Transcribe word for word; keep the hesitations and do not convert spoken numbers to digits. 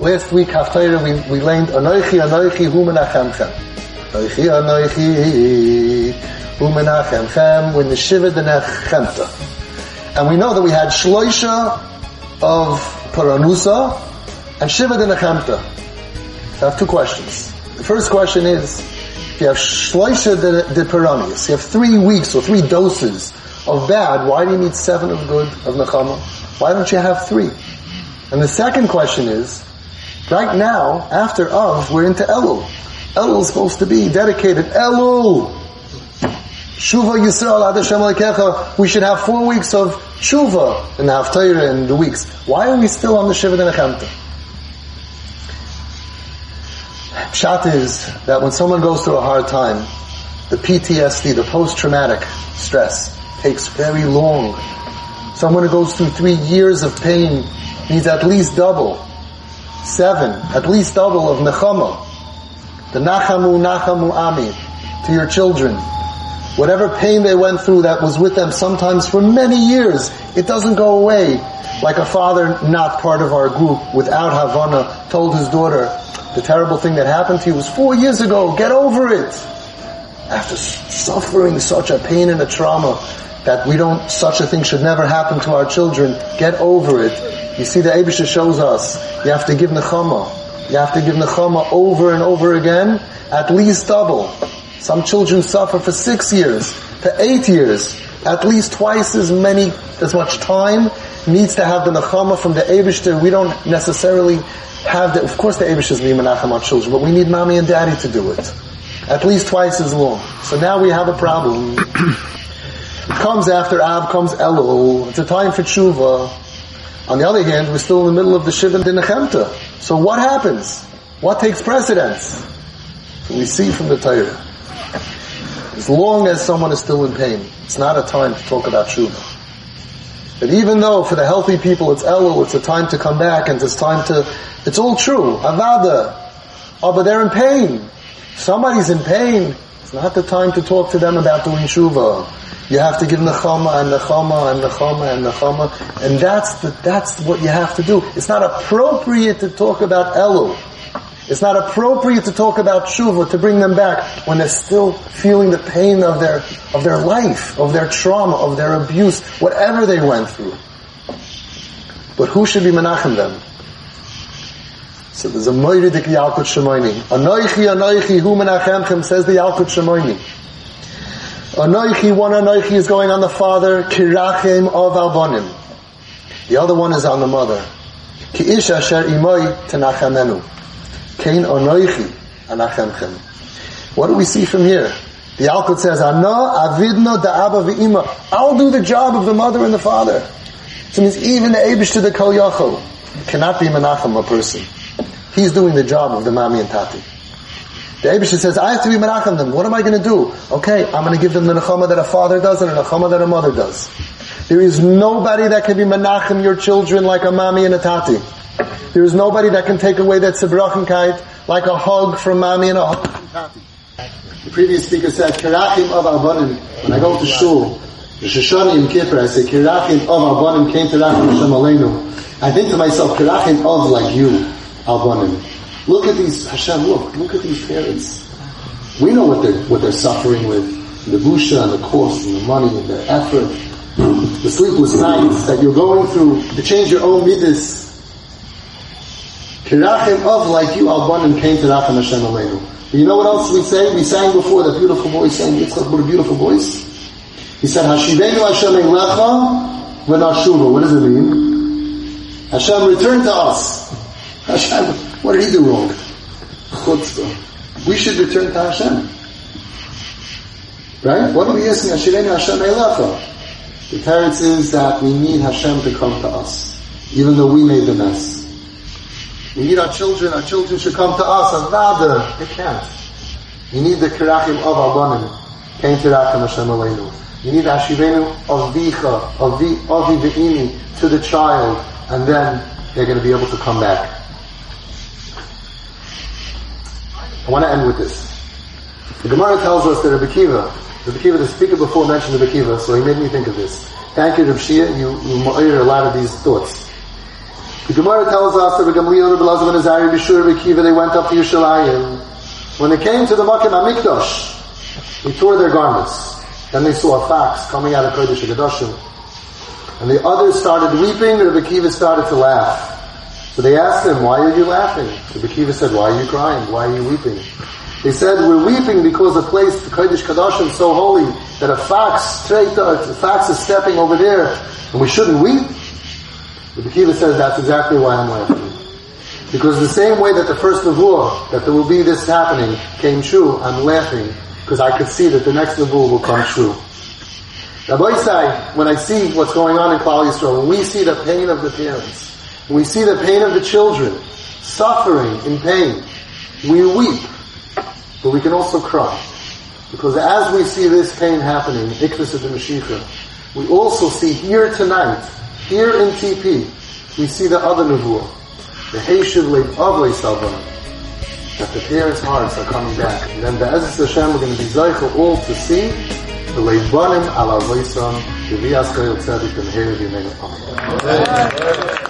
Last week, Haftarah, we, we learned, Anoichi, Anoichi, Hu Menachemchem. Anoichi, Anoichi, Hu Menachemchem, when the Shiva the Nechemta. And we know that we had Shloisha of Paranusa and Shiva the Nechemta. I have two questions. The first question is, if you have Shloisha the Paranis, you have three weeks or three doses of bad, why do you need seven of good, of Nechama? Why don't you have three? And the second question is, right now, after Av, we're into Elul. Elul is supposed to be dedicated. Elul! Shuva Yisrael Ad Hashem Elokecha. We should have four weeks of Shuva in the Haftarah and the weeks. Why are we still on the Shiva de Nechemta? Pshat is that when someone goes through a hard time, the P T S D, the post-traumatic stress, takes very long. Someone who goes through three years of pain needs at least double. Seven, at least double of Nechama. The Nachamu, Nachamu Ami, to your children. Whatever pain they went through that was with them sometimes for many years, it doesn't go away. Like a father, not part of our group, without Havana, told his daughter, the terrible thing that happened to you was four years ago, get over it. After suffering such a pain and a trauma, that we don't, such a thing should never happen to our children, get over it. You see, the Eibusha shows us, you have to give Nechama. You have to give Nechama over and over again, at least double. Some children suffer for six years, for eight years, at least twice as many, as much time, needs to have the Nechama from the Eibusha. We don't necessarily have the, of course the Eibusha is Menachem our children, but we need mommy and daddy to do it. At least twice as long. So now we have a problem. It comes after Ab, comes Elul. It's a time for Tshuva. On the other hand, we're still in the middle of the Shiva de Nechemta. So what happens? What takes precedence? So we see from the Torah, as long as someone is still in pain, it's not a time to talk about Shuvah. But even though for the healthy people it's Elul, it's a time to come back and it's time to, it's all true. Avada. Oh, but they're in pain. If somebody's in pain, it's not the time to talk to them about doing Shuvah. You have to give Nechama and Nechama and Nechama and Nechama. And that's the, that's what you have to do. It's not appropriate to talk about Elul. It's not appropriate to talk about Shuvah, to bring them back when they're still feeling the pain of their, of their life, of their trauma, of their abuse, whatever they went through. But who should be Menachem them? So there's a Moiridik Yalkut Shemayni. Anoichi, Anoichi, Hu Menachemchem, says the Yalkut Shemayni. Anoichi, one Anoichi is going on the father, Kirachem of Albonim. The other one is on the mother. Ki ish asher imoi tenachemenu. Kein Anoichi anachemchem. What do we see from here? The Yalkut says, Ano avidno da'aba v'ima. I'll do the job of the mother and the father. So it means even the Eibush to the Kol Yachol cannot be Menachem a person. He's doing the job of the mommy and tati. The Eibusha says, I have to be Menachem them. What am I going to do? Okay, I'm going to give them the Nechama that a father does and the Nechama that a mother does. There is nobody that can be Menachem your children like a mommy and a tati. There is nobody that can take away that Tzibrochenkite like a hug from mommy and a hug from tati. The previous speaker said, Kirachim of Abonim. When I go to shul, Shoshani Yom Kippur, I say, Kirachim of Abonim came to Rachim Hashem Aleinu. I think to myself, Kirachim of like you, Abonim. Look at these, Hashem, look, look at these parents. We know what they're, what they're suffering with. The busha and the cost and the money and the effort. The sleepless nights that you're going through to change your own midas. Kirachim of like you, Albanim, came to Rachim Hashem Aleinu. You know what else we say? We sang before that beautiful voice, sang Yitzchak with a beautiful voice. He said, Hashivenu Hashem Eilecha v'nashuva. What does it mean? Hashem, return to us. Hashem, what did he do wrong? Chutzpah. We should return to Hashem. Right? What are we asking? Hashirenu Hashem Eilecha. The parents is that we need Hashem to come to us, even though we made the mess. We need our children. Our children should come to us. Avada. They can't. You need the Kirachim of Abanim. Came to Rachim Hashem Aleinu. You need Hashirenu of Vicha, of Vi, of Viini to the child, and then they're going to be able to come back. I want to end with this. The Gemara tells us that Rabbi Akiva, Rabbi Akiva, the speaker before mentioned Rabbi Akiva, so he made me think of this. Thank you, Rabbi Shia, you, you mo'ir a lot of these thoughts. The Gemara tells us that Rabbi Gamliel, Rabbi Elazar ben Azariah, Rabbi Akiva, they went up to Yushalayim. When they came to the Makom HaMikdash, they tore their garments. Then they saw a fox coming out of Kodesh HaKodashim. And the others started weeping, Rabbi Akiva started to laugh. So they asked him, why are you laughing? Rabbi Akiva said, why are you crying? Why are you weeping? They said, we're weeping because the place, the Kodesh HaKodashim, is so holy that a fox, a fox is stepping over there, and we shouldn't weep. Rabbi Akiva says, that's exactly why I'm laughing. Because the same way that the first Nevuah, that there will be this happening, came true, I'm laughing, because I could see that the next Nevuah will come true. Rabbi said, when I see what's going on in Kali Yisrael, when we see the pain of the parents, when we see the pain of the children, suffering in pain, we weep, but we can also cry. Because as we see this pain happening, Ikvisa d'Meshicha, we also see here tonight, here in T P, we see the other Nevuah. The Heshiv Leib Avlei Salva, that the parents' hearts are coming back. And then the Be'ezus Hashem, we're going to be Zaycha all to see the Leibanim Ala Avlei Salva, the V'yas Kayel Tzadik, and the Heriv Yemenu Amen.